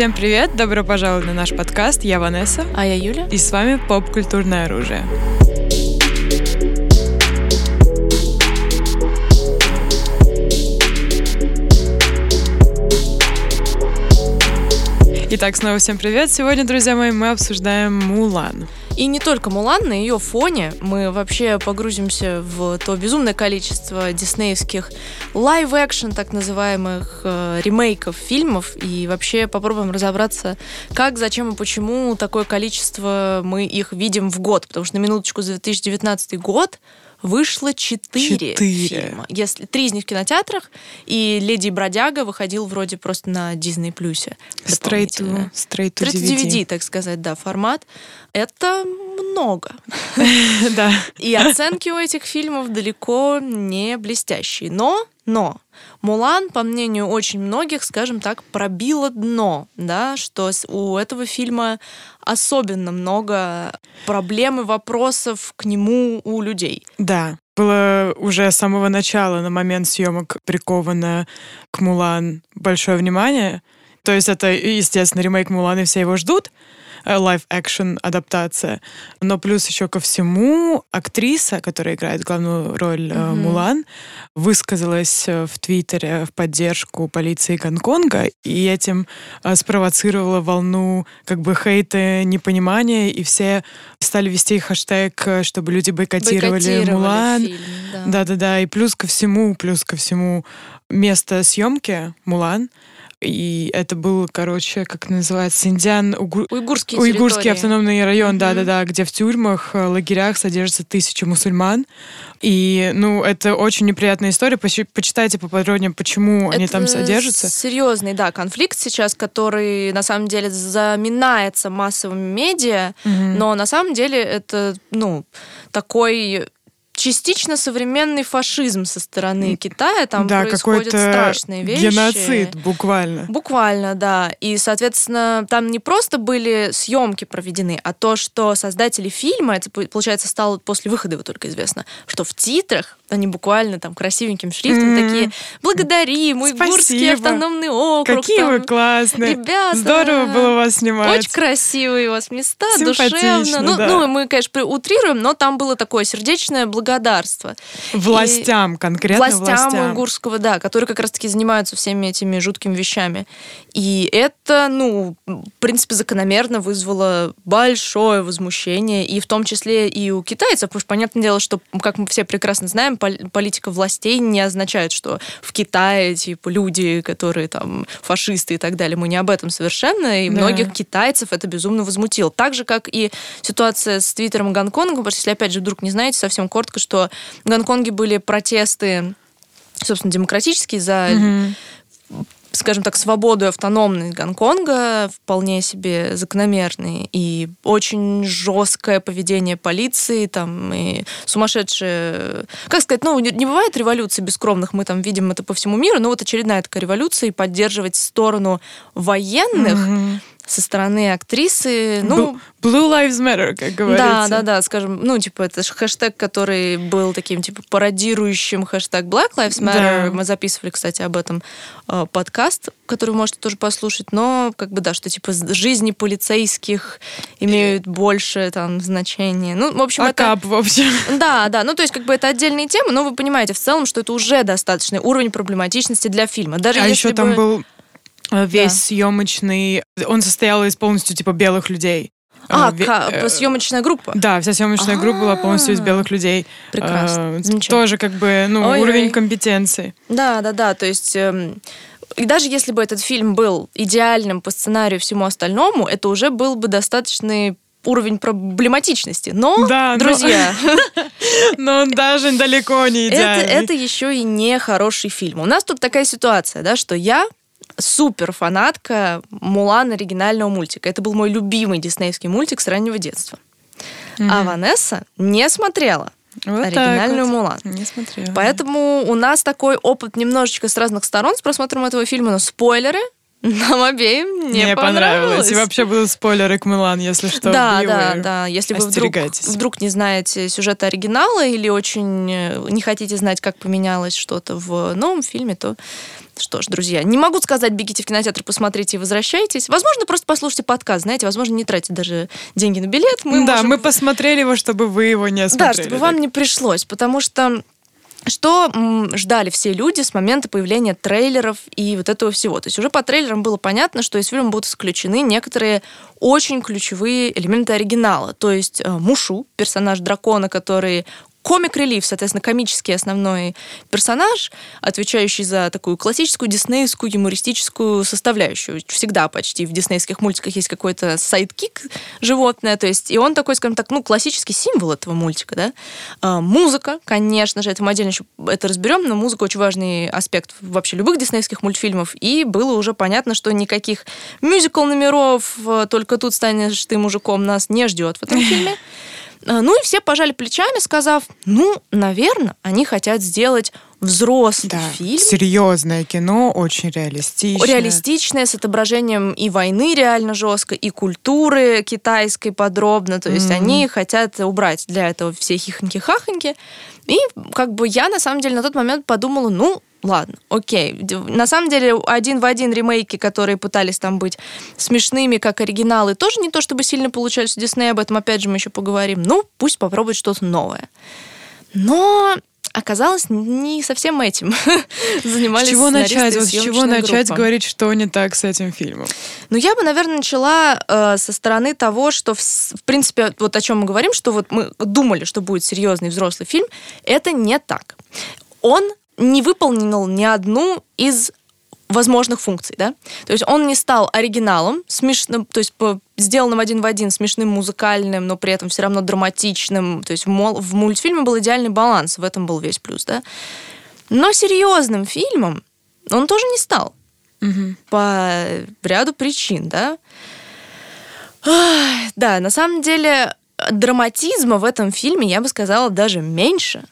Всем привет, добро пожаловать на наш подкаст. Я Ванесса. А я Юля. И с вами «Поп-культурное оружие». Итак, снова всем привет. Сегодня, друзья мои, мы обсуждаем «Мулан». И не только «Мулан», на ее фоне мы вообще погрузимся в то безумное количество диснеевских лайв-экшн, так называемых, ремейков фильмов, и вообще попробуем разобраться, как, зачем и почему такое количество мы их видим в год, потому что, на минуточку, за 2019 год вышло 4 фильма. Если 3 из них в кинотеатрах, и «Леди и бродяга» выходил вроде просто на Disney Plus. Straight to DVD, так сказать, да, формат. Это много. Да. И оценки у этих фильмов далеко не блестящие. Но «Мулан», по мнению очень многих, скажем так, пробила дно, да, что у этого фильма особенно много проблем и вопросов к нему у людей. Да, было уже с самого начала, на момент съемок, приковано к «Мулан» большое внимание. То есть это, естественно, ремейк «Мулан», и все его ждут. Лайв-экшн адаптация. Но плюс еще ко всему актриса, которая играет главную роль Мулан, высказалась в Твиттере в поддержку полиции Гонконга и этим спровоцировала волну как бы хейта, непонимания, и все стали вести хэштег, чтобы люди бойкотировали Мулан. Фильм, да. Да-да-да. И плюс ко всему место съемки Мулан. И это был, короче, как называется, Синьцзян, уйгурский автономный район, да-да-да, где в тюрьмах, лагерях содержатся 1000 мусульман. И, это очень неприятная история. Почитайте поподробнее, почему они там содержатся. Это серьезный, да, конфликт сейчас, который, на самом деле, заминается массовыми медиа, но на самом деле это, такой... Частично современный фашизм со стороны Китая. Там происходят страшные вещи. Геноцид, буквально. Буквально, да. И, соответственно, там не просто были съемки проведены, а то, что создатели фильма, это, получается, стало после выхода его только известно, что в титрах они буквально там красивеньким шрифтом такие: «Благодарим, уйгурский автономный округ». Какие там вы классные. Ребята. Здорово было вас снимать. Очень красивые у вас места, душевно. Да. Мы, конечно, утрируем, но там было такое сердечное благодарение. Властям, конкретно властям уйгурского, да, которые как раз-таки занимаются всеми этими жуткими вещами. И это, в принципе, закономерно вызвало большое возмущение, и в том числе и у китайцев, потому что, понятное дело, что, как мы все прекрасно знаем, политика властей не означает, что в Китае, люди, которые там фашисты и так далее, мы не об этом совершенно, и многих китайцев это безумно возмутило. Так же, как и ситуация с Твиттером Гонконга, потому что, если, опять же, вдруг не знаете, совсем коротко, что в Гонконге были протесты, собственно, демократические за, скажем так, свободу и автономность Гонконга, вполне себе закономерные, и очень жесткое поведение полиции, там, и сумасшедшие... Как сказать, не бывает революций бескровных, мы там видим это по всему миру, но вот очередная такая революция, и поддерживать сторону военных... со стороны актрисы, Blue Lives Matter, как говорится. Да, скажем, это хэштег, который был таким, пародирующим хэштег Black Lives Matter. Да. Мы записывали, кстати, об этом подкаст, который вы можете тоже послушать, но, что, жизни полицейских имеют больше, там, значения. Да, это отдельные темы, но вы понимаете в целом, что это уже достаточный уровень проблематичности для фильма. Даже еще там был... Весь съемочный, он состоял из полностью белых людей. Съемочная группа? Да, вся съемочная группа была полностью из белых людей. Прекрасно. Тоже уровень компетенции. Да, то есть... И даже если бы этот фильм был идеальным по сценарию и всему остальному, это уже был бы достаточный уровень проблематичности. Друзья... Но он даже далеко не идеальный. Это еще и не хороший фильм. У нас тут такая ситуация, да, что я... супер фанатка «Мулан» оригинального мультика. Это был мой любимый диснеевский мультик с раннего детства. А Ванесса не смотрела оригинальную «Мулан». Не смотрела. Поэтому у нас такой опыт немножечко с разных сторон с просмотром этого фильма, но спойлеры Нам обеим не понравилось. И вообще будут спойлеры к «Мулан», если что. Да. Если вы вдруг не знаете сюжета оригинала или очень не хотите знать, как поменялось что-то в новом фильме, то что ж, друзья, не могу сказать, бегите в кинотеатр, посмотрите и возвращайтесь. Возможно, просто послушайте подкаст, знаете, возможно, не тратите даже деньги на билет. Мы посмотрели его, чтобы вы его не осмотрели. Да, чтобы вам не пришлось, потому что... Что ждали все люди с момента появления трейлеров и вот этого всего? То есть уже по трейлерам было понятно, что из фильма будут исключены некоторые очень ключевые элементы оригинала. То есть Мушу, персонаж дракона, который... комик-релиф, соответственно, комический основной персонаж, отвечающий за такую классическую диснеевскую юмористическую составляющую. Всегда почти в диснеевских мультиках есть какой-то сайдкик животное, то есть, и он такой, скажем так, классический символ этого мультика, да. Музыка, конечно же, это мы отдельно еще это разберем, но музыка очень важный аспект вообще любых диснеевских мультфильмов, и было уже понятно, что никаких мюзикл-номеров «Только тут станешь ты мужиком» нас не ждет в этом фильме. Ну и все пожали плечами, сказав, наверное, они хотят сделать взрослый фильм. Серьезное кино, очень реалистичное. Реалистичное, с отображением и войны реально жестко, и культуры китайской подробно. То есть они хотят убрать для этого все хихоньки-хахоньки. И как бы я, на самом деле, на тот момент подумала, ладно, окей. На самом деле, один в один ремейки, которые пытались там быть смешными, как оригиналы, тоже не то чтобы сильно получались у Диснея, об этом опять же мы еще поговорим. Пусть попробует что-то новое. Но оказалось, не совсем этим занимались сценаристы и съемочная группа. С чего начать говорить, что не так с этим фильмом? Я бы, наверное, начала со стороны того, что, в принципе, вот о чем мы говорим, что вот мы думали, что будет серьезный взрослый фильм. Это не так. Он не выполнил ни одну из возможных функций, да? То есть он не стал оригиналом, смешным, то есть сделанным один в один, смешным, музыкальным, но при этом все равно драматичным. То есть в мультфильме был идеальный баланс, в этом был весь плюс, да? Но серьезным фильмом он тоже не стал. Угу. По ряду причин, да? Ах, да, на самом деле драматизма в этом фильме, я бы сказала, даже меньше,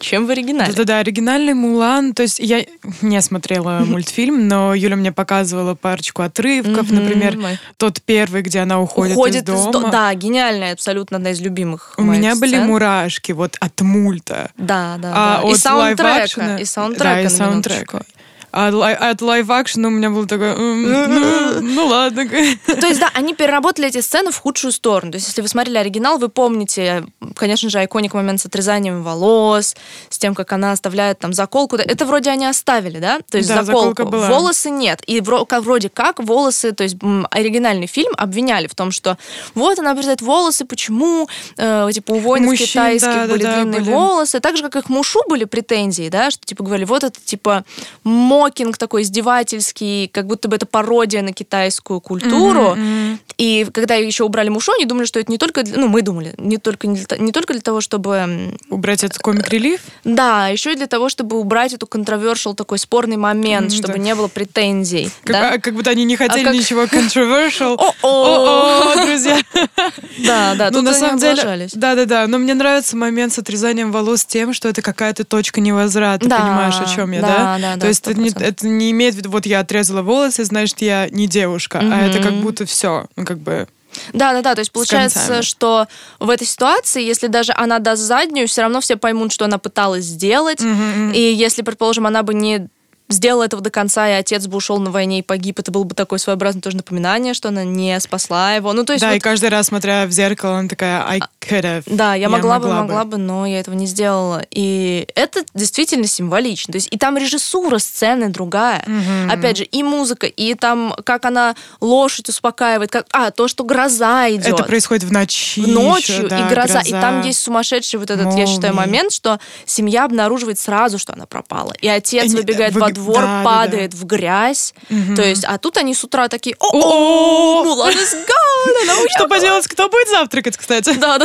чем в оригинале. Да-да-да, оригинальный «Мулан». То есть я не смотрела мультфильм, но Юля мне показывала парочку отрывков, например, тот первый, где она уходит из дома. Да, гениальная, абсолютно одна из любимых моих сцен. У меня были мурашки от мульта. Да. А и саундтрека. От лайв-акшена у меня был такой... ладно. То есть, да, они переработали эти сцены в худшую сторону. То есть, если вы смотрели оригинал, вы помните, конечно же, айконик момент с отрезанием волос, с тем, как она оставляет там заколку. Это вроде они оставили, да? То есть, да, заколка была. Волосы нет. И вроде как волосы... То есть, оригинальный фильм обвиняли в том, что вот она обрезает волосы, почему у воинов мужчин, китайских были длинные волосы. Так же, как их Мушу были претензии, да, что говорили, вот это мокинг такой издевательский, как будто бы это пародия на китайскую культуру. Mm-hmm. И когда еще убрали Мушу, они думали, что это не только... мы думали, не только для того, чтобы... Убрать этот комик-релиф? Да, еще и для того, чтобы убрать эту контровершл, такой спорный момент, чтобы не было претензий. Как будто они не хотели ничего контровершл. О-о, друзья! Да, тут они облажались. Да, но мне нравится момент с отрезанием волос тем, что это какая-то точка невозврата, понимаешь, о чем я, да? Да. То есть это не имеет в виду, вот я отрезала волосы, значит, я не девушка, а это как будто все, Да, то есть получается, что в этой ситуации, если даже она даст заднюю, все равно все поймут, что она пыталась сделать, и если, предположим, она бы не сделала этого до конца, и отец бы ушел на войне и погиб, это было бы такое своеобразное тоже напоминание, что она не спасла его. И каждый раз, смотря в зеркало, она такая, I could have. Да, я могла бы, но я этого не сделала. И это действительно символично. То есть и там режиссура сцены другая. Mm-hmm. Опять же, и музыка, и там, как она лошадь успокаивает, то, что гроза идет. Это происходит в ночи. И гроза. И там есть сумасшедший молния. Я считаю, момент, что семья обнаруживает сразу, что она пропала. И отец выбегает во двор, падает в грязь. Угу. То есть, а тут они с утра такие, о-о-о, Мулан is gone! Что поделать, кто будет завтракать, кстати? Да.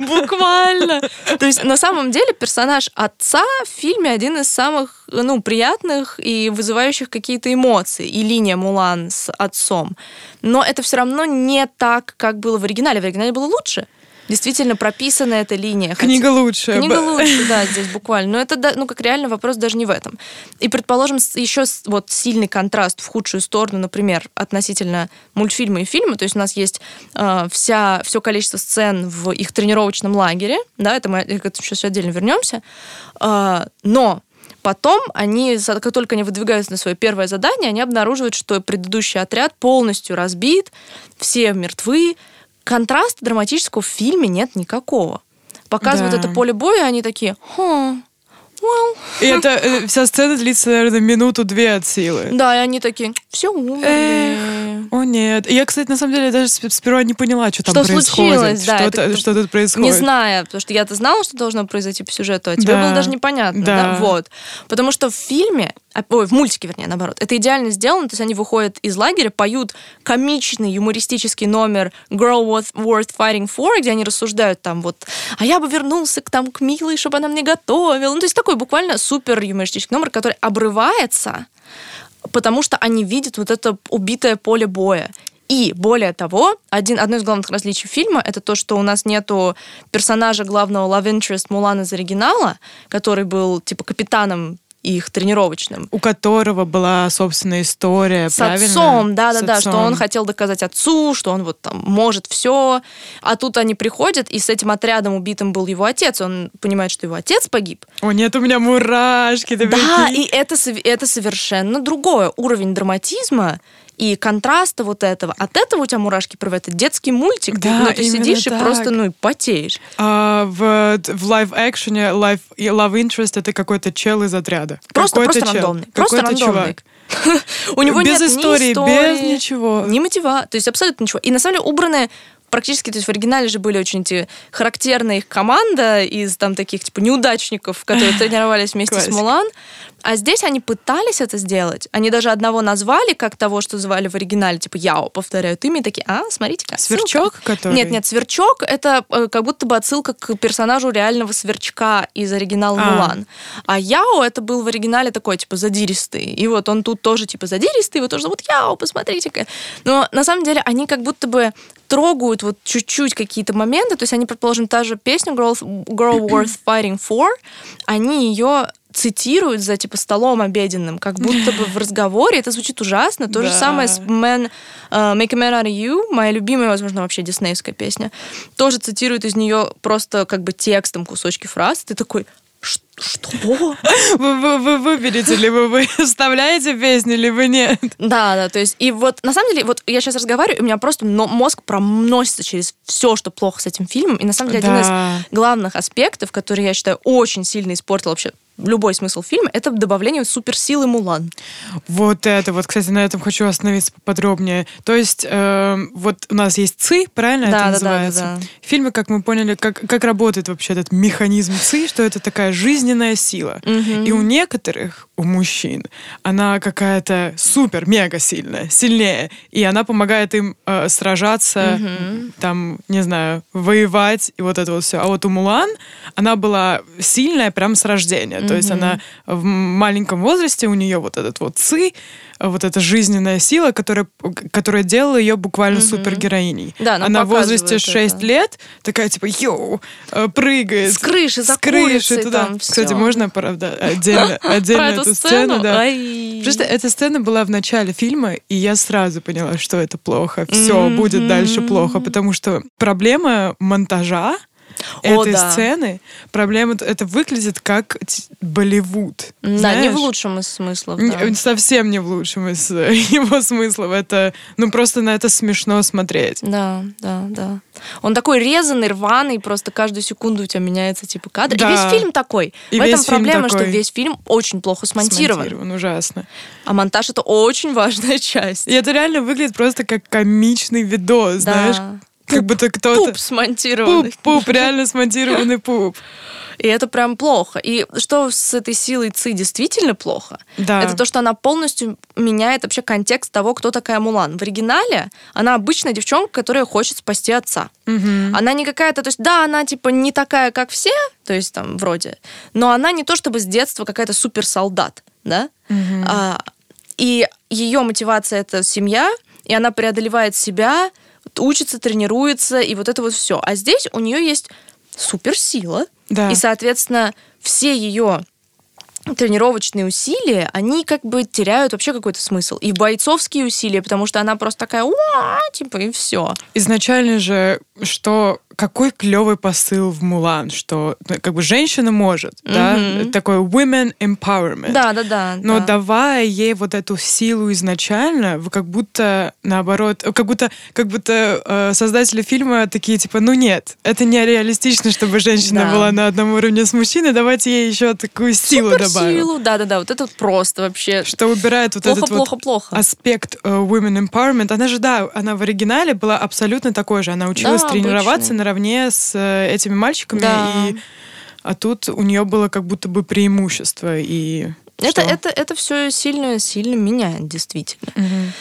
Буквально. То есть, на самом деле, персонаж отца в фильме один из самых приятных и вызывающих какие-то эмоции. И линия Мулан с отцом. Но это все равно не так, как было в оригинале. В оригинале было лучше. действительно прописана эта линия. Книга лучше. Книга лучше, да, здесь буквально. Но это, ну, как реально вопрос даже не в этом. И, предположим, еще вот сильный контраст в худшую сторону, например, относительно мультфильма и фильма. То есть у нас есть все количество сцен в их тренировочном лагере. Да, это мы к этому сейчас отдельно вернемся. Но потом они, как только они выдвигаются на свое первое задание, они обнаруживают, что предыдущий отряд полностью разбит, все мертвы. Контраста драматического в фильме нет никакого. Показывают это поле боя, они такие... И эта вся сцена длится, наверное, минуту-две от силы. Да, и они такие, все умерли. О, нет. Я, кстати, на самом деле даже сперва не поняла, что там происходит. Что тут происходит. Не зная, потому что я-то знала, что должно произойти по сюжету, а тебе было даже непонятно. Да. Вот. Потому что в фильме, ой, в мультике, вернее, наоборот, это идеально сделано, то есть они выходят из лагеря, поют комичный юмористический номер Girl Worth Fighting For, где они рассуждают там вот, а я бы вернулся к милой, чтобы она мне готовила. Ну, то есть такой буквально супер юмористический номер, который обрывается, потому что они видят вот это убитое поле боя. И, более того, одно из главных различий фильма — это то, что у нас нету персонажа главного love interest Мулана из оригинала, который был, типа, капитаном их тренировочным. У которого была собственная история, правильно? С отцом, да-да-да, что он хотел доказать отцу, что он вот там может все. А тут они приходят, и с этим отрядом убитым был его отец. Он понимает, что его отец погиб. О, нет, у меня мурашки. Да, и это совершенно другое. Уровень драматизма и контраста вот этого. От этого у тебя мурашки порвет. Это детский мультик. Да, ты сидишь так и просто, ну, потеешь. А в лайв-экшене лав-интерест — это какой-то чел из отряда. Просто рандомный. Просто рандомный. У него нет истории, без ничего. Ни мотива. То есть абсолютно ничего. И на самом деле убранное практически, то есть в оригинале же были очень эти характерные их команда из там таких типа неудачников, которые тренировались вместе с Мулан. А здесь они пытались это сделать. Они даже одного назвали, как того, что звали в оригинале, типа Яо, повторяют имя, и такие, смотрите-ка, Сверчок, ссылка. Который? Нет, Сверчок — это как будто бы отсылка к персонажу реального Сверчка из оригинала Мулан. А Яо — это был в оригинале такой, типа, задиристый. И вот он тут тоже, типа, задиристый, его тоже зовут Яо, посмотрите-ка. Но на самом деле они как будто бы трогают вот чуть-чуть какие-то моменты, то есть они, предположим, та же песня Girl Worth Fighting For, они ее цитируют за, типа, столом обеденным, как будто бы в разговоре, это звучит ужасно. То же самое с Make a Man Out of You, моя любимая, возможно, вообще диснеевская песня, тоже цитируют из нее просто как бы текстом кусочки фраз, ты такой... Что? Вы выберете, либо вы вставляете песню, либо нет. Да, то есть, и вот, на самом деле, вот я сейчас разговариваю, у меня просто мозг проносится через все, что плохо с этим фильмом, и на самом деле один из главных аспектов, который, я считаю, очень сильно испортил вообще любой смысл фильма, это добавление суперсилы Мулан. Вот это вот, кстати, на этом хочу остановиться поподробнее. То есть вот у нас есть ЦИ, правильно это называется? Да. В фильме, как мы поняли, как работает вообще этот механизм ЦИ, что это такая жизненная сила. Угу. И у некоторых, у мужчин, она какая-то супер-мега сильная, сильнее, и она помогает им сражаться, там, не знаю, воевать, и вот это вот все. А вот у Мулан она была сильная прям с рождения. То есть она в маленьком возрасте, у нее вот этот вот ци, вот эта жизненная сила, которая делала ее буквально супергероиней. Да, она в возрасте 6 лет такая типа, йоу, прыгает. С крыши, за курицей туда. Там все. Кстати, можно, правда, отдельно эту сцену? Да. Потому что эта сцена была в начале фильма, и я сразу поняла, что это плохо. Все будет дальше плохо, потому что проблема монтажа этой сцены, проблема, это выглядит как Болливуд. Да, знаешь? Не в лучшем из смыслов. Да. Совсем не в лучшем из его смыслов. Это, ну, просто на это смешно смотреть. Да. Он такой резанный, рваный, просто каждую секунду у тебя меняется типа кадр. Да. И весь фильм такой. В этом проблема, что весь фильм очень плохо смонтирован. Смонтирован, ужасно. А монтаж — это очень важная часть. И это реально выглядит просто как комичный видос, знаешь? Как будто кто-то... Пуп смонтированный. Пуп, реально смонтированный пуп. И это прям плохо. И что с этой силой ЦИ действительно плохо, это то, что она полностью меняет вообще контекст того, кто такая Мулан. В оригинале она обычная девчонка, которая хочет спасти отца. Угу. Она не какая-то... То есть, да, она типа не такая, как все, то есть там вроде, но она не то чтобы с детства какая-то суперсолдат, да? Угу. И ее мотивация — это семья, и она преодолевает себя учится, тренируется, и вот это вот все. А здесь у нее есть суперсила, да. И, соответственно, все ее тренировочные усилия, они как бы теряют вообще какой-то смысл. И бойцовские усилия, потому что она просто такая, типа, и все. Изначально же, что какой клевый посыл в Мулан, что как бы женщина может, mm-hmm. да, такой women empowerment. Да. Но давая ей вот эту силу изначально, вы как будто наоборот, как будто создатели фильма такие типа, ну нет, это не реалистично, чтобы женщина была на одном уровне с мужчиной, давайте ей еще такую силу добавим. Суперсилу, да, вот это просто вообще. Что убирает вот плохо. Аспект women empowerment. Она же, она в оригинале была абсолютно такой же, она училась тренироваться наравне с этими мальчиками, а тут у нее было как будто бы преимущество. И это все сильно меняет, действительно. Угу.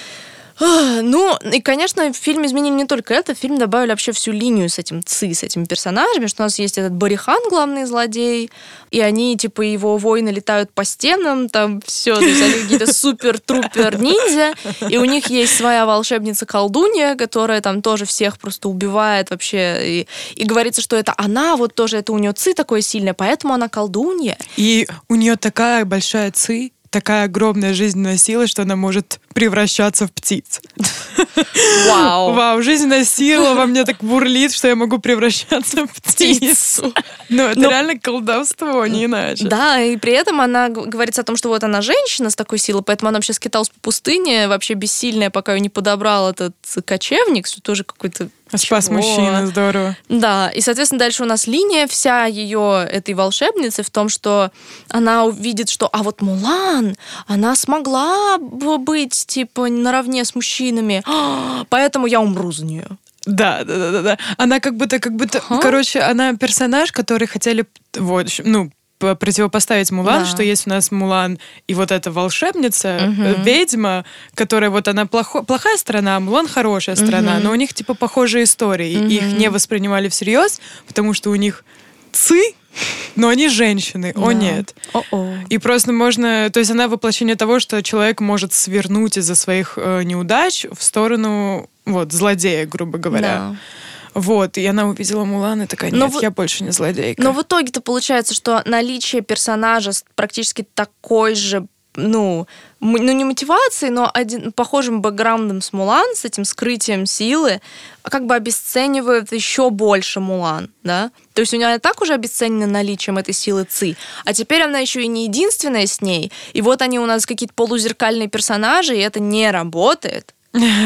Ну, и, конечно, фильм изменили не только это, в фильм добавили вообще всю линию с этим с этими персонажами, что у нас есть этот Барихан, главный злодей, и они, типа, его воины летают по стенам, там все, то есть они какие-то супер-трупер-ниндзя, и у них есть своя волшебница-колдунья, которая там тоже всех просто убивает вообще, и говорится, что это она, вот тоже это у нее ци такое сильное, поэтому она колдунья. И у нее такая большая ци, такая огромная жизненная сила, что она может превращаться в птиц. Вау, жизненная сила во мне так бурлит, что я могу превращаться в птицу. Но это реально колдовство, не иначе. Да, и при этом она говорится о том, что вот она женщина с такой силой, поэтому она вообще скиталась по пустыне, вообще бессильная, пока ее не подобрал этот кочевник, что тоже какой-то... Спас мужчина, здорово. Да, и, соответственно, дальше у нас линия вся ее, этой волшебницы, в том, что она увидит, что, вот Мулан, она смогла бы быть, типа, наравне с мужчинами, поэтому я умру за нее. Да. Она как будто короче, она персонаж, который хотели, противопоставить Мулан, что есть у нас Мулан и вот эта волшебница, ведьма, которая вот она плохая сторона, а Мулан хорошая сторона, но у них типа похожие истории, их не воспринимали всерьез, потому что у них ци, но они женщины, нет. И просто можно... То есть она воплощение того, что человек может свернуть из-за своих неудач в сторону злодея, грубо говоря. Да. И она увидела Мулан и такая, нет, я больше не злодейка. Но в итоге-то получается, что наличие персонажа практически такой же, не мотивации, но похожим бэкграундом с Мулан, с этим скрытием силы, как бы обесценивает еще больше Мулан, да? То есть у нее так уже обесценено наличием этой силы ци, а теперь она еще и не единственная с ней, и вот они у нас какие-то полузеркальные персонажи, и это не работает.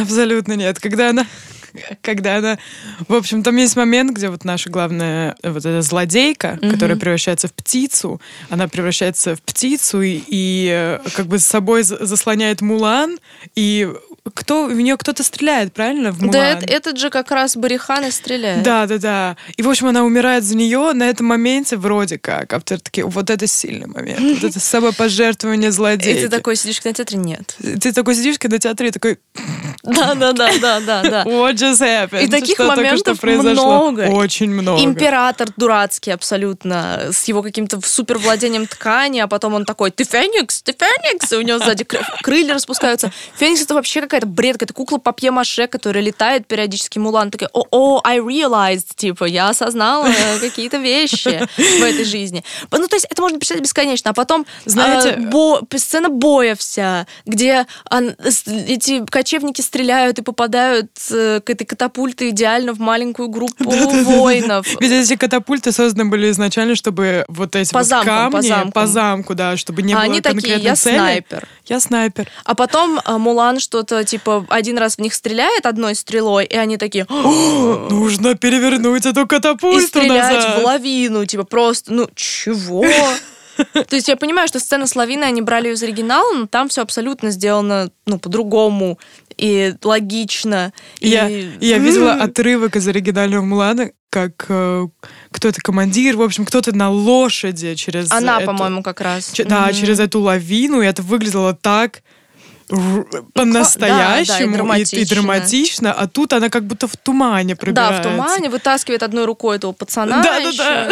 Абсолютно нет. Когда она... В общем, там есть момент, где вот наша главная эта злодейка, которая превращается в птицу, она превращается в птицу и как бы с собой заслоняет Мулан, и в нее кто-то стреляет, правильно, в Мулан? Да, этот же как раз Барихан и стреляет. Да. И, в общем, она умирает за нее на этом моменте вроде как. Авторы такие, вот это сильный момент, вот это самопожертвование злодейки. И ты такой сидишь в кинотеатре, нет. Ты такой сидишь в кинотеатре и такой... Да. What just happened? И таких моментов много. Очень много. Император дурацкий абсолютно, с его каким-то супервладением ткани, а потом он такой, ты Феникс, и у него сзади крылья распускаются. Феникс — это вообще какая-то бред, какая-то кукла папье-маше, которая летает периодически. Мулан такая, I realized, типа, я осознала какие-то вещи в этой жизни. Ну, то есть это можно писать бесконечно. А потом, знаете, сцена боя вся, где эти кочевники стреляют и попадают к этой катапульте идеально в маленькую группу воинов. Ведь эти катапульты созданы были изначально, чтобы вот эти камни по замку, да, чтобы не было конкретной цели. Они такие, я снайпер. А потом Мулан что-то, типа, один раз в них стреляет одной стрелой, и они такие... Нужно перевернуть эту катапульту назад. И стрелять в лавину, типа, просто, чего? То есть я понимаю, что сцена с лавиной, они брали ее из оригинала, но там все абсолютно сделано, по-другому и логично. Я видела отрывок из оригинального Мулана, как кто-то командир, в общем, кто-то на лошади через... по-моему, как раз. Через эту лавину, и это выглядело так... по-настоящему, да, и драматично, а тут она как будто в тумане пробирается. Да, в тумане, вытаскивает одной рукой этого пацана. Да.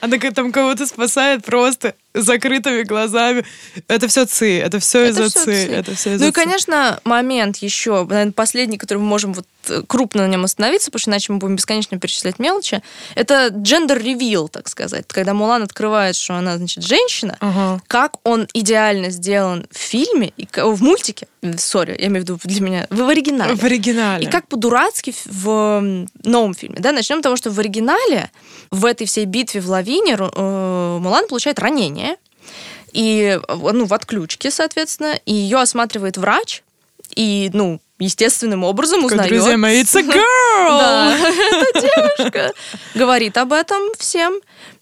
Она там кого-то спасает просто закрытыми глазами. Это все ци, это все из-за ци. И, конечно, момент еще, наверное, последний, который мы можем крупно на нем остановиться, потому что иначе мы будем бесконечно перечислять мелочи. Это gender-reveal, так сказать. Когда Мулан открывает, что она, значит, женщина, как он идеально сделан в фильме, в мультике, я имею в виду для меня, в оригинале. В оригинале. И как по-дурацки в новом фильме. Да? Начнем с того, что в оригинале, в этой всей битве в лавине, Мулан получает ранение, и, ну, в отключке, соответственно, и ее осматривает врач, и, ну, естественным образом узнает... Друзья мои, it's a girl! Да, это девушка. Говорит об этом всем.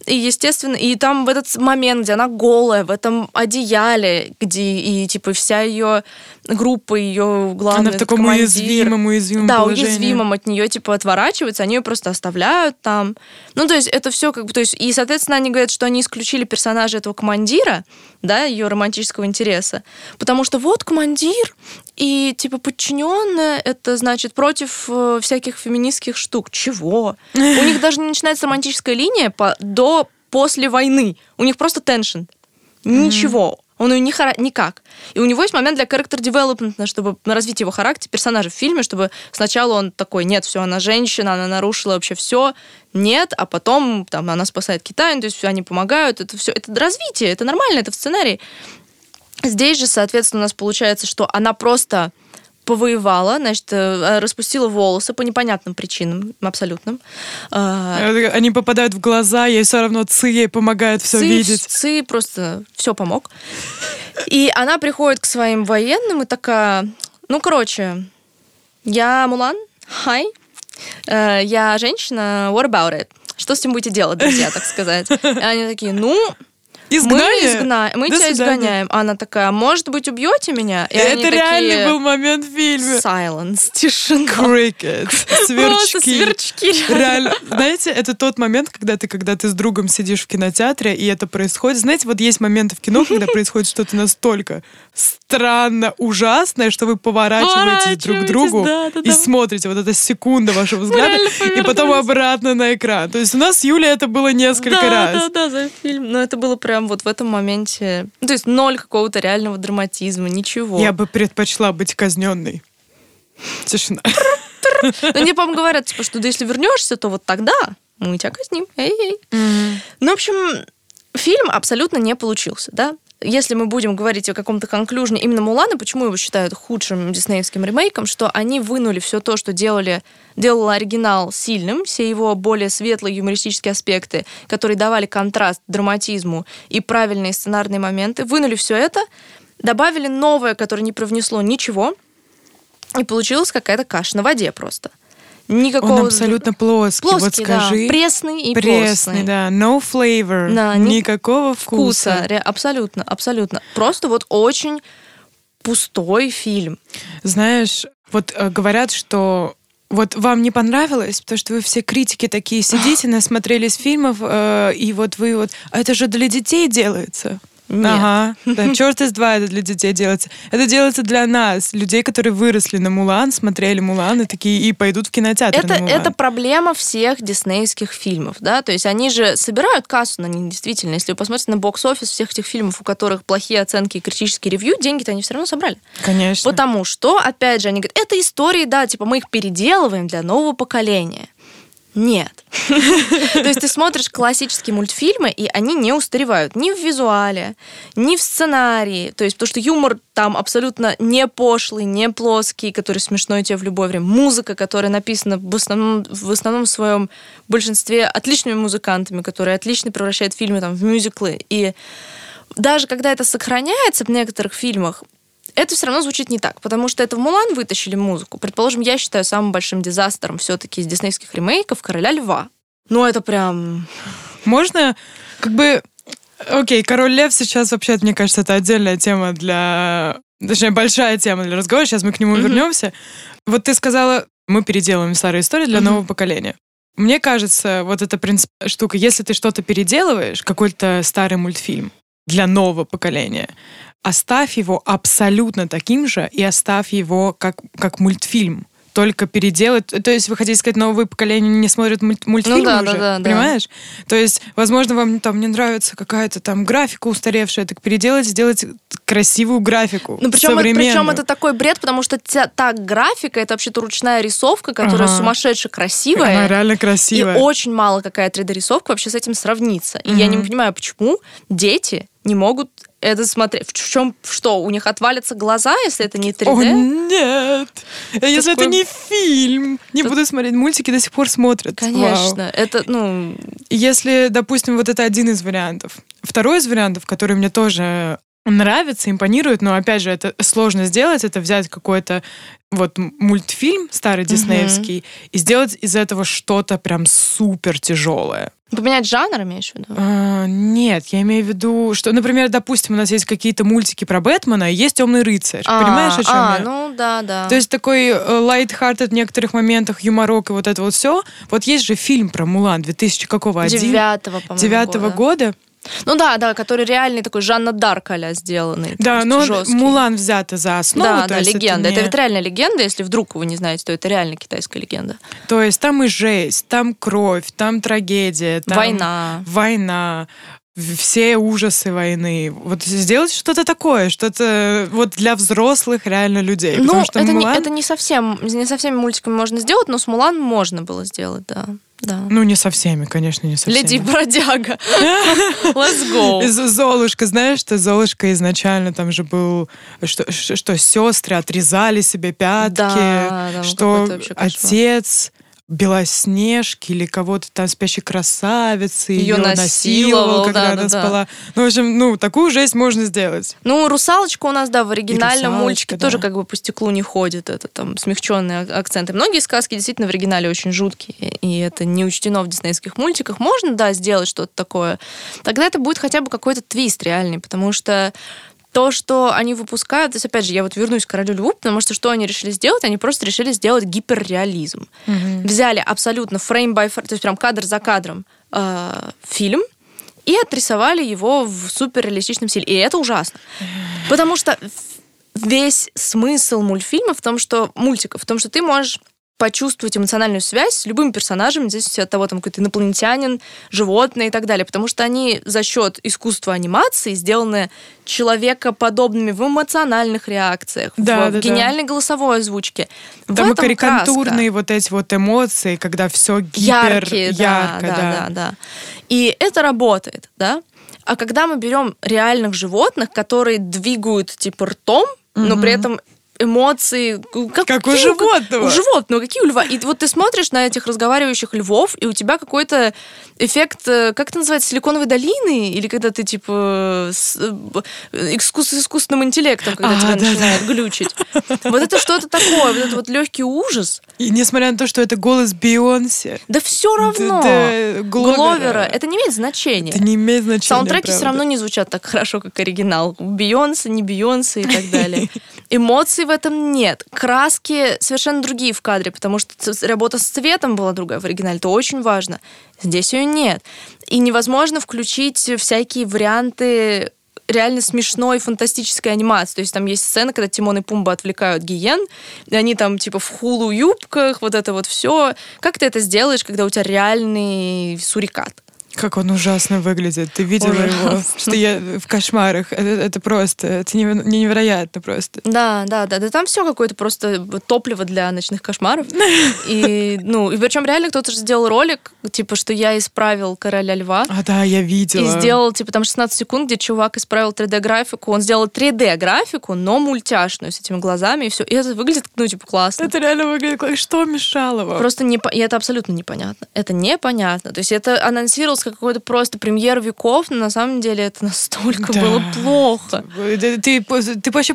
И, естественно, и там в этот момент, где она голая, в этом одеяле, где и, типа, вся ее группа, ее главный командир... Она в таком уязвимом да, положении. Да, уязвимом от нее, типа, отворачивается, они ее просто оставляют там. Ну, то есть, это все как бы... То есть, и, соответственно, они говорят, что они исключили персонажа этого командира, да, ее романтического интереса, потому что вот командир и, типа, подчиненная, это, значит, против всяких феминистских штук. Чего? У них даже не начинается романтическая линия до после войны. У них просто теншн. Ничего. Он ее никак. И у него есть момент для character development, чтобы развить его характер, персонажа в фильме, чтобы сначала он такой, нет, все, она женщина, она нарушила вообще все, нет, а потом там, она спасает Китай, то есть они помогают, это все, это развитие, это нормально, это в сценарии. Здесь же, соответственно, у нас получается, что она просто повоевала, значит, распустила волосы по непонятным причинам, абсолютным. Они попадают в глаза, ей все равно Ци ей помогает все видеть. Ци просто все помог. И она приходит к своим военным и такая, ну, короче, я Мулан, хай, я женщина, what about it? Что с этим будете делать, друзья, так сказать? И они такие, ну... Мы тебя изгоняем. Она такая, может быть, убьете меня? И это реально такие... был момент в фильме. Silence, тишина. Cricket, сверчки. Реально. Знаете, это тот момент, когда ты с другом сидишь в кинотеатре, и это происходит. Знаете, вот есть моменты в кино, когда происходит что-то настолько странно, ужасное, что вы поворачиваетесь друг к другу и смотрите. Вот эта секунда вашего взгляда, и потом обратно на экран. То есть у нас с Юлей это было несколько раз. Да, за фильм. Но это было прям вот в этом моменте... То есть ноль какого-то реального драматизма, ничего. Я бы предпочла быть казненной. Тишина. Но мне, по-моему, говорят, типа, что если вернешься, то вот тогда мы тебя казним. Эй-эй. Ну, в общем, фильм абсолютно не получился, да? Если мы будем говорить о каком-то конклюжне именно Мулана, почему его считают худшим диснеевским ремейком, что они вынули все то, что делал оригинал сильным, все его более светлые юмористические аспекты, которые давали контраст драматизму и правильные сценарные моменты, вынули все это, добавили новое, которое не привнесло ничего, и получилась какая-то каша на воде просто. Никакого... Он абсолютно плоский, вот скажи. Да. Пресный, да. No flavor. Да, никакого вкуса. Абсолютно, абсолютно. Просто вот очень пустой фильм. Знаешь, вот говорят, что вот вам не понравилось, потому что вы все критики такие сидите, насмотрелись фильмов, и вот вы вот... А это же для детей делается. Нет. Ага, да, черт из два это для детей делается. Это делается для нас, людей, которые выросли на Мулан, смотрели Мулан и такие, и пойдут в кинотеатр на Мулан. Это проблема всех диснеевских фильмов, да, то есть они же собирают кассу на них, действительно. Если вы посмотрите на бокс-офис всех этих фильмов, у которых плохие оценки и критические ревью, деньги-то они все равно собрали. Конечно. Потому что, опять же, они говорят, это истории, да, типа мы их переделываем для нового поколения. Нет. То есть ты смотришь классические мультфильмы, и они не устаревают ни в визуале, ни в сценарии. То есть потому что юмор там абсолютно не пошлый, не плоский, который смешной тебе в любое время. Музыка, которая написана в основном в своем большинстве отличными музыкантами, которые отлично превращают фильмы там, в мюзиклы. И даже когда это сохраняется в некоторых фильмах, это все равно звучит не так, потому что это в Мулан вытащили музыку. Предположим, я считаю самым большим дизастером все-таки из диснеевских ремейков «Короля льва». Ну, это прям... Можно как бы... Окей, «Король лев» сейчас вообще, мне кажется, это отдельная тема для... Точнее, большая тема для разговора, сейчас мы к нему вернемся. Вот ты сказала, мы переделываем старые истории для нового поколения. Мне кажется, вот эта принципиальная штука, если ты что-то переделываешь, какой-то старый мультфильм для нового поколения... Оставь его абсолютно таким же и оставь его как мультфильм. только переделать. То есть, вы хотите сказать, новое поколение не смотрит мультфильмы уже, понимаешь? Да. То есть, возможно, вам там не нравится какая-то там графика устаревшая, так переделать, сделать красивую графику, современную. Причем это такой бред, потому что та графика, это вообще-то ручная рисовка, которая сумасшедше красивая. Она реально красивая. И очень мало какая 3D-рисовка вообще с этим сравнится. И я не понимаю, почему дети не могут это смотреть. В чем что? У них отвалятся глаза, если это не 3D? О, нет! Если это не фильм! Не буду смотреть. Мультики до сих пор смотрят. Конечно. Это, ну... Если, допустим, вот это один из вариантов. Второй из вариантов, который мне тоже нравится, импонирует, но, опять же, это сложно сделать, это взять какой-то вот мультфильм старый диснеевский и сделать из этого что-то прям супер тяжелое. Поменять жанр, имеешь в виду? Нет, я имею в виду, что, например, допустим, у нас есть какие-то мультики про Бэтмена, и есть «Темный рыцарь». Понимаешь, о чем я? Ну да. То есть такой light-hearted в некоторых моментах, юморок и вот это вот все. Вот есть же фильм про Мулан 2009 года. Ну да, который реальный такой Жанна Дарк а-ля сделанный. Да, но жесткий. Мулан взята за основу. Да, легенда. Это ведь реальная легенда, если вдруг вы не знаете, то это реально китайская легенда. То есть там и жесть, там кровь, там трагедия. Там война. Все ужасы войны. Вот сделать что-то такое, что-то вот для взрослых реально людей. Ну, потому что это, Мулан... это не совсем, не со всеми мультиками можно сделать, но с Мулан можно было сделать, да. Ну, не со всеми, конечно, не со всеми. Леди Бродяга. Let's go. Золушка, знаешь, что Золушка изначально там же был, что сестры отрезали себе пятки, что отец... Белоснежки или кого-то там спящей красавицы, ее насиловал, когда она спала. Ну, в общем, такую жесть можно сделать. Ну, «Русалочка» у нас, в оригинальном мультике тоже как бы по стеклу не ходит, это там смягченные акценты. Многие сказки действительно в оригинале очень жуткие, и это не учтено в диснеевских мультиках. Можно, сделать что-то такое. Тогда это будет хотя бы какой-то твист реальный, потому что то, что они выпускают... То есть, опять же, я вернусь к «Королю льву», потому что они решили сделать? Они просто решили сделать гиперреализм. Mm-hmm. Взяли абсолютно фрейм-бай-фрейм, то есть прям кадр за кадром фильм, и отрисовали его в суперреалистичном стиле. И это ужасно. Mm-hmm. Потому что весь смысл мультиков в том, что ты можешь почувствовать эмоциональную связь с любым персонажем, здесь от того, там какой-то инопланетянин, животное и так далее, потому что они за счет искусства анимации сделаны человекоподобными в эмоциональных реакциях, в гениальной голосовой озвучке. Там и карикатурные вот эти вот эмоции, когда все ярко. И это работает, А когда мы берем реальных животных, которые двигают ртом, но при этом эмоции. Как у животного. У животного, какие у льва. И вот ты смотришь на этих разговаривающих львов, и у тебя какой-то эффект, как это называется, силиконовой долины? Или когда ты, с искусственным интеллектом, когда тебя начинают глючить. Вот это что-то такое, вот этот вот легкий ужас. И несмотря на то, что это голос Бейонсе. Да все равно. Гловера. Это не имеет значения. Это не имеет значения, саундтреки правда. Все равно не звучат так хорошо, как оригинал. Бейонсе, не Бейонсе и так далее. Эмоций в этом нет. Краски совершенно другие в кадре, потому что работа с цветом была другая в оригинале. Это очень важно. Здесь ее нет. И невозможно включить всякие варианты реально смешной, фантастической анимации. То есть там есть сцена, когда Тимон и Пумба отвлекают гиен, и они там в хулу-юбках, вот это вот все. Как ты это сделаешь, когда у тебя реальный сурикат? Как он ужасно выглядит. Ты видела его? Что я в кошмарах. Это просто... Это невероятно просто. Да. Там все какое-то просто топливо для ночных кошмаров. И причем реально кто-то же сделал ролик, что я исправил «Короля льва». Я видела. И сделал, там 16 секунд, где чувак исправил 3D-графику. Он сделал 3D-графику, но мультяшную, с этими глазами, и все. И это выглядит, классно. Это реально выглядит классно. Что мешало вам? Просто и это абсолютно непонятно. Это непонятно. То есть это анонсировалось какой-то просто премьер веков, но на самом деле это настолько было плохо. Ты вообще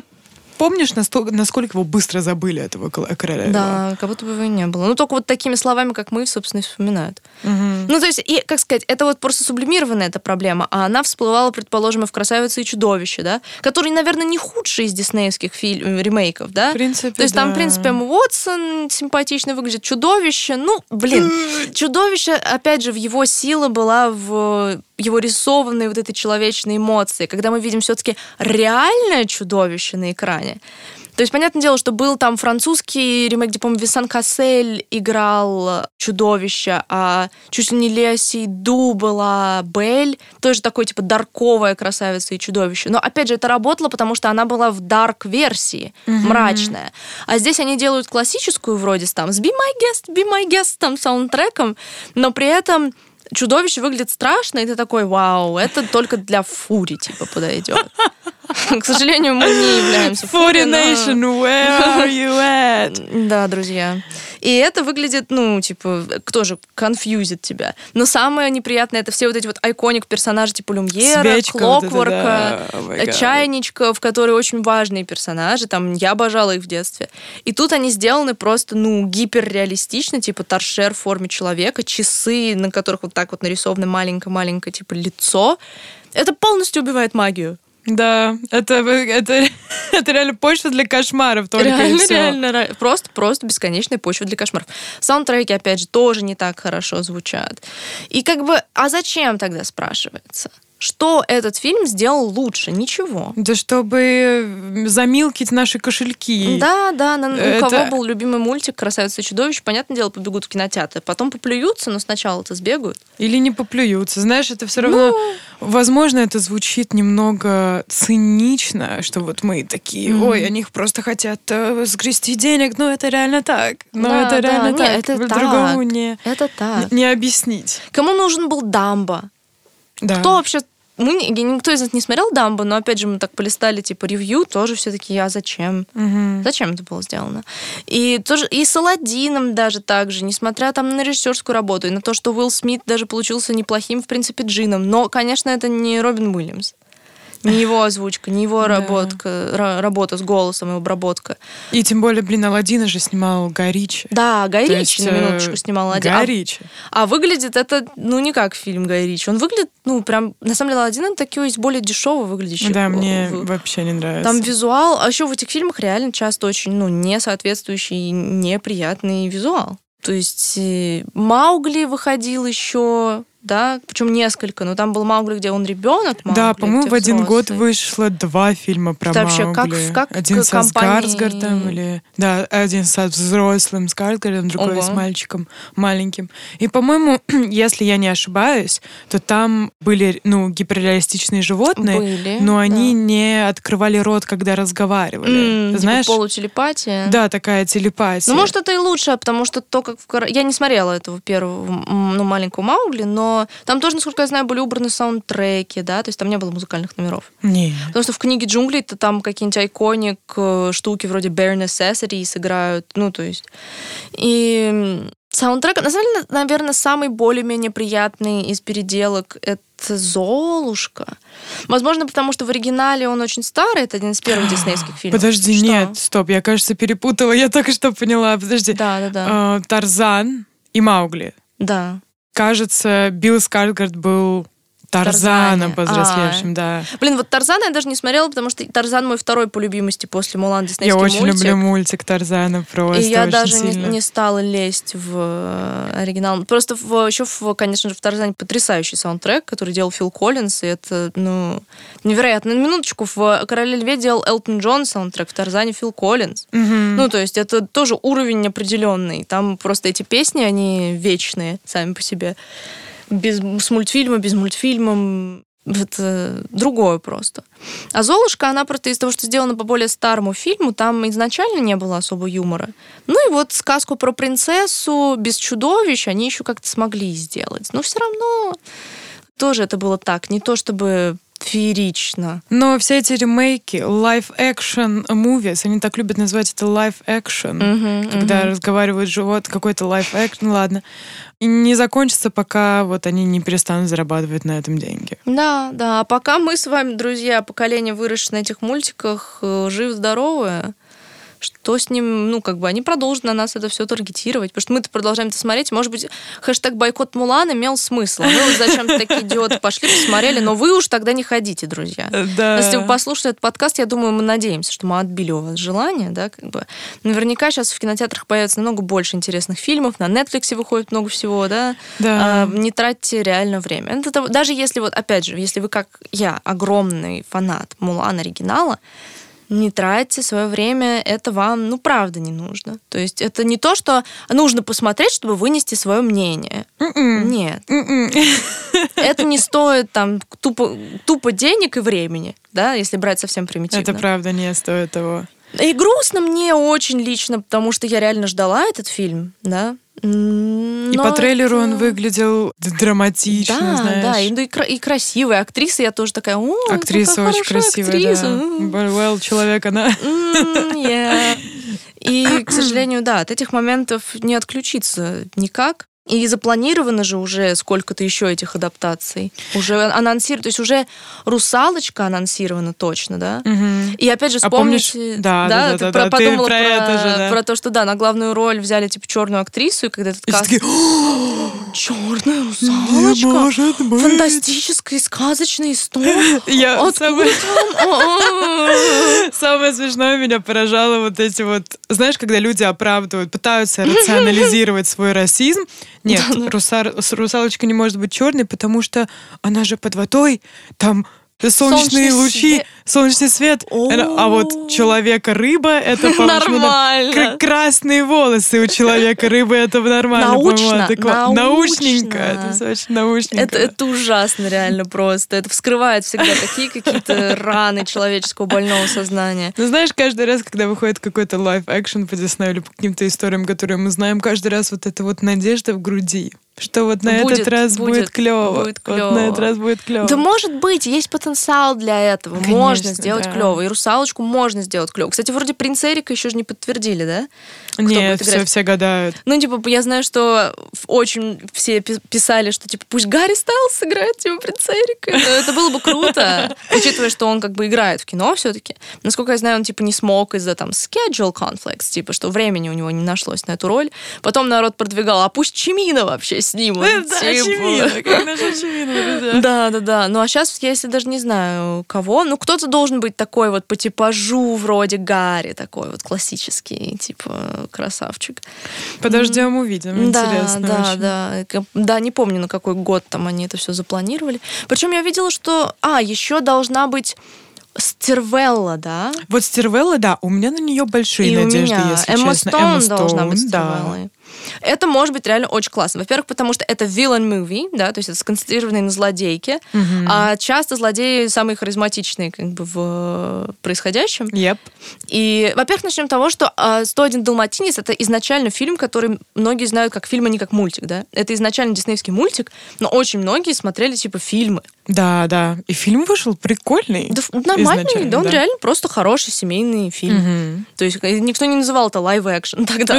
помнишь, насколько его быстро забыли, этого «Короля льва»? Да, как будто бы его и не было. Только вот такими словами, как мы, собственно, и вспоминают. Угу. То есть, и, как сказать, это вот просто сублимированная эта проблема, а она всплывала, предположим, и в «Красавице и чудовище», который, наверное, не худший из диснеевских ремейков, В принципе, то есть там, в принципе, Эмма Уотсон симпатично выглядит, чудовище, чудовище, опять же, в его сила была в его рисованные этой человечные эмоции, когда мы видим все-таки реальное чудовище на экране, То есть, понятное дело, что был там французский ремейк, где, по-моему, Венсан Кассель играл чудовище, а чуть ли не Леа Сейду была Бель, тоже такой, типа, дарковая красавица и чудовище. Но, опять же, это работало, потому что она была в дарк-версии, мрачная. А здесь они делают классическую вроде там с Be My Guest, там, саундтреком, но при этом чудовище выглядит страшно, и ты такой, вау, это только для фури, типа, подойдет. К сожалению, мы не являемся фури. Fury Nation, where are you at? Да, друзья. И это выглядит, ну, типа, кто же конфьюзит тебя. Но самое неприятное, это все вот эти вот айконик персонажи, типа Люмьера, Клокворка, Чайничков, которые очень важные персонажи, там, я обожала их в детстве. И тут они сделаны просто, ну, гиперреалистично, типа торшер в форме человека, часы, на которых вот так вот нарисовано маленькое-маленькое, типа, лицо. Это полностью убивает магию. Да, это реально почва для кошмаров только и все. Реально, просто бесконечная почва для кошмаров. Саундтреки, опять же, тоже не так хорошо звучат. И как бы, а зачем тогда, спрашивается? Что этот фильм сделал лучше? Ничего. Да чтобы замилкить наши кошельки. Да, у кого был любимый мультик «Красавица и чудовище», понятное дело, побегут в кинотеатры. Потом поплюются, но сначала-то сбегают. Или не поплюются. Знаешь, это все равно... Возможно, это звучит немного цинично, что вот мы такие, ой, они их просто хотят сгрести денег, но это реально так. Но да, это реально да. Так. Нет, это по-другому не объяснить. Кому нужен был Дамбо? Да. Кто вообще... Никто из нас не смотрел «Дамбо», но, опять же, мы так полистали, типа, ревью, тоже все таки а зачем? Зачем это было сделано? И тоже и с «Аладдином» даже так же, несмотря там на режиссерскую работу, и на то, что Уилл Смит даже получился неплохим, в принципе, джинном. Но, конечно, это не Робин Уильямс. Не его озвучка, не его работа с голосом и обработка. И тем более, «Аладдина» же снимал Гай Ричи. Да, Гай Ричи на минуточку снимал «Аладдин». Гай Ричи. А выглядит это, ну, не как фильм Гай Ричи. Он выглядит, ну, прям, на самом деле, «Аладдин» такой есть более дешево выглядящий. Да, мне вообще не нравится. Там визуал, а еще в этих фильмах реально часто очень, ну, несоответствующий, неприятный визуал. То есть «Маугли» выходил еще... Да, причем несколько, но там был Маугли, где он ребенок. Маугли, да, по-моему, в один год вышло 2 фильма про это Маугли. Вообще, как один со Скарсгардом, или да, один со взрослым Скарсгардом, другой с мальчиком маленьким. И, по-моему, если я не ошибаюсь, то там были, ну, гиперреалистичные животные, но они не открывали рот, когда разговаривали. Знаешь? Типа полутелепатия. Да, такая телепатия. Ну, может, это и лучше, потому что то, как я не смотрела этого первого, ну, маленького Маугли, но там тоже, насколько я знаю, были убраны саундтреки, да, то есть там не было музыкальных номеров. Нет. Потому что в «Книге джунглей»-то там какие-нибудь айконик штуки вроде Bare Necessities играют, ну, то есть. И саундтрек, на самом деле, наверное, самый более-менее приятный из переделок — это «Золушка». Возможно, потому что в оригинале он очень старый, это один из первых диснейских фильмов. Подожди, что? Нет, стоп, я, кажется, перепутала, я только что поняла, подожди. Да. «Тарзан» и «Маугли». Да. Кажется, Билл Скарсгард был Тарзаном повзрослевшим, да. Блин, вот «Тарзана» я даже не смотрела, потому что «Тарзан» мой второй по любимости после «Мулан» диснейский мультик. Я очень люблю мультик «Тарзана» просто. И я даже не стала лезть в оригинал. Просто еще, конечно же, в «Тарзане» потрясающий саундтрек, который делал Фил Коллинс, и это, ну, невероятно. На минуточку, в «Короле льве» делал Элтон Джон саундтрек, в «Тарзане» Фил Коллинс. Ну, то есть это тоже уровень определенный. Там просто эти песни, они вечные сами по себе. Без мультфильма. Это другое просто. А «Золушка», она просто из того, что сделана по более старому фильму, там изначально не было особо юмора. Ну и вот сказку про принцессу без чудовищ они еще как-то смогли сделать. Но все равно тоже это было так. Не то чтобы... феерично. Но все эти ремейки, live-action movies, они так любят называть это live-action, когда разговаривают живот, какой-то live-action, ладно, и не закончится, пока вот они не перестанут зарабатывать на этом деньги. Да, а пока мы с вами, друзья, поколение, выросшее на этих мультиках, жив-здоровое, что с ним, ну, как бы, они продолжат на нас это все таргетировать, потому что мы-то продолжаем это смотреть. Может быть, хэштег «бойкот Мулан» имел смысл. Мы вот зачем-то такие идиоты пошли, посмотрели, но вы уж тогда не ходите, друзья. Да. Если вы послушали этот подкаст, я думаю, мы надеемся, что мы отбили у вас желание, да, как бы. Наверняка сейчас в кинотеатрах появится намного больше интересных фильмов, на Netflix выходит много всего, да. Не тратьте реально время. Это, даже если, вот, опять же, если вы, как я, огромный фанат Мулан оригинала, не тратьте свое время, это вам, ну, правда не нужно. То есть это не то, что нужно посмотреть, чтобы вынести свое мнение. Нет. Это не стоит там тупо денег и времени, да, если брать совсем примитивно. Это правда не стоит того. И грустно мне очень лично, потому что я реально ждала этот фильм, да. Но... И по трейлеру он выглядел драматично, да, знаешь. Да, и красивая. Актриса, я тоже такая, актриса очень красивая, актриса. Да. Well, человек она. Yeah. И, к сожалению, да, от этих моментов не отключиться никак. И запланировано же уже сколько-то еще этих адаптаций. Уже анонсировано, то есть уже «Русалочка» анонсирована точно, да? Угу. И опять же вспомните... Да, подумала про это же, да. Про то, что, да, на главную роль взяли, типа, черную актрису, и когда этот каст... Черная русалочка? Фантастическая, сказочная история? Откуда там? Самое смешное меня поражало вот эти вот... Знаешь, когда люди оправдывают, пытаются рационализировать свой расизм. Нет, русалочка не может быть черной, потому что она же под водой, там солнечные лучи, солнечный свет. А вот человека-рыба, это нормально. Красные волосы у человека-рыбы, это нормально. Научненько. Это ужасно реально просто. Это вскрывает всегда такие какие-то раны человеческого больного сознания. Ну знаешь, каждый раз, когда выходит какой-то лайв-экшен по Диснею или по каким-то историям, которые мы знаем, каждый раз вот эта вот надежда в груди. Что вот на этот раз будет клево. Вот на этот раз будет клево. Да, может быть, есть потенциал для этого. Конечно, можно сделать клево. И русалочку можно сделать клево. Кстати, вроде принц Эрика еще же не подтвердили, да? Кто Нет, все гадают. Ну, типа, я знаю, что очень все писали, что, типа, пусть Гарри Сталс сыграет, типа, принца Эрика. Это было бы круто, учитывая, что он как бы играет в кино все-таки. Насколько я знаю, он, типа, не смог из-за, там, schedule conflicts, типа, что времени у него не нашлось на эту роль. Потом народ продвигал, а пусть Чимина вообще снимут. Да, Чимина, как наша Чимина, друзья. Да. Ну, а сейчас, я если даже не знаю кого, ну, кто-то должен быть такой вот по типажу вроде Гарри, такой вот классический, типа, красавчик. Подождем, увидим. Да, интересно. Да, не помню, на какой год там они это все запланировали. Причем я видела, что... еще должна быть... Стервелла, да? Вот Стервелла, да, у меня на нее большие надежды, если Эмма честно. Эмма Стоун должна быть Стервеллой. Да. Это может быть реально очень классно. Во-первых, потому что это villain movie, да, то есть это сконцентрированный на злодейке, а часто злодеи самые харизматичные как бы в происходящем. Yep. И, во-первых, начнем с того, что «101 Далматинец» — это изначально фильм, который многие знают как фильм, а не как мультик, да? Это изначально диснеевский мультик, но очень многие смотрели типа фильмы. Да. И фильм вышел прикольный. Да, нормальный, да, он реально просто хороший семейный фильм. То есть никто не называл это лайв-экшн тогда.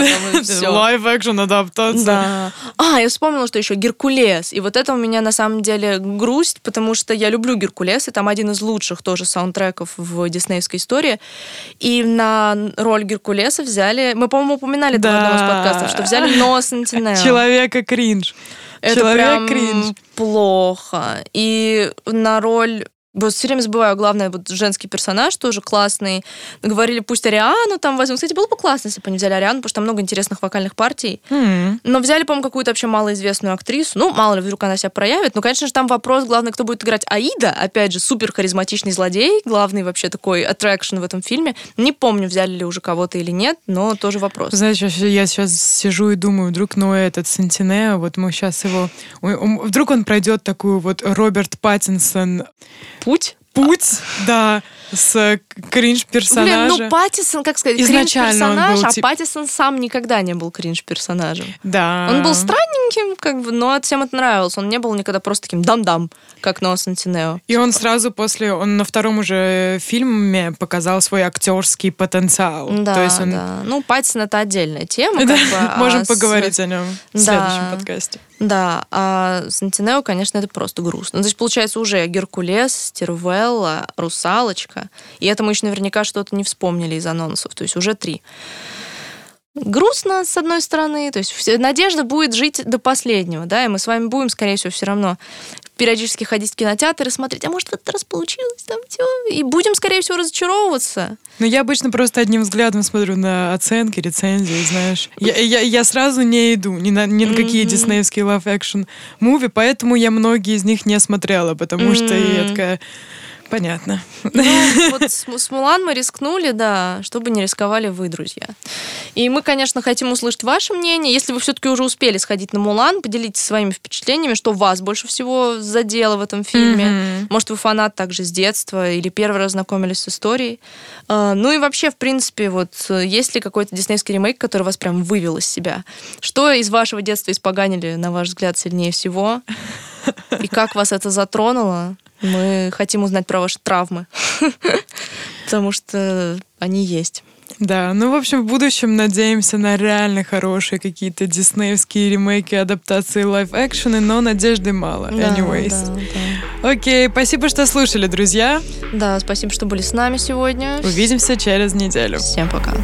Лайв-экшн, адаптация. Да. Я вспомнила, что еще «Геркулес». И вот это у меня на самом деле грусть, потому что я люблю «Геркулес», и там один из лучших тоже саундтреков в диснеевской истории. И на роль Геркулеса взяли... Мы, по-моему, упоминали это в одном из подкастов, что взяли Ноа Сентинео. Человека-кринж. Это прям кринж. Плохо. И на роль... Вот все время забываю, главное, вот женский персонаж тоже классный. Говорили, пусть Ариану там возьмут. Кстати, было бы классно, если бы они взяли Ариану, потому что там много интересных вокальных партий. Но взяли, по-моему, какую-то вообще малоизвестную актрису. Ну, мало ли, вдруг она себя проявит. Но, конечно же, там вопрос, главное, кто будет играть Аида. Опять же, супер харизматичный злодей. Главный вообще такой аттракшн в этом фильме. Не помню, взяли ли уже кого-то или нет, но тоже вопрос. Знаешь, я сейчас сижу и думаю, вдруг, этот Сентинео, вот мы сейчас его... Вдруг он пройдет такую вот Роберт Паттинсон... Путь, да, с кринж-персонажем. Паттинсон, как сказать, кринж-персонаж, а Паттинсон сам никогда не был кринж-персонажем. Да. Он был странненьким, как бы, но всем это нравилось. Он не был никогда просто таким дам-дам, как Ноа Сентинео. И он сразу после, он на втором уже фильме показал свой актерский потенциал. Да, то есть он... да. Ну, Паттинсон — это отдельная тема. Можем поговорить о нем в следующем подкасте. Да, а Сентинео, конечно, это просто грустно. Значит, получается уже «Геркулес», «Стервелла», «Русалочка». И это мы еще наверняка что-то не вспомнили из анонсов. То есть уже 3. Грустно, с одной стороны. То есть надежда будет жить до последнего, да, и мы с вами будем, скорее всего, все равно периодически ходить в кинотеатр и смотреть, а может, в этот раз получилось там все, и будем, скорее всего, разочаровываться. Но я обычно просто одним взглядом смотрю на оценки, рецензии, знаешь. Я сразу не иду ни на какие диснеевские лав-экшн муви, поэтому я многие из них не смотрела, потому что я такая... Понятно. Ну, вот с «Мулан» мы рискнули, да, чтобы не рисковали вы, друзья. И мы, конечно, хотим услышать ваше мнение. Если вы все-таки уже успели сходить на «Мулан», поделитесь своими впечатлениями, что вас больше всего задело в этом фильме. Mm-hmm. Может, вы фанат также с детства или первый раз знакомились с историей. Ну и вообще, в принципе, вот есть ли какой-то диснейский ремейк, который вас прям вывел из себя? Что из вашего детства испоганили, на ваш взгляд, сильнее всего? И как вас это затронуло? Мы хотим узнать про ваши травмы, потому что они есть. Да, ну, в общем, в будущем надеемся на реально хорошие какие-то диснеевские ремейки, адаптации, лайв-экшены, но надежды мало. Anyways. Окей, спасибо, что слушали, друзья. Да, спасибо, что были с нами сегодня. Увидимся через неделю. Всем пока.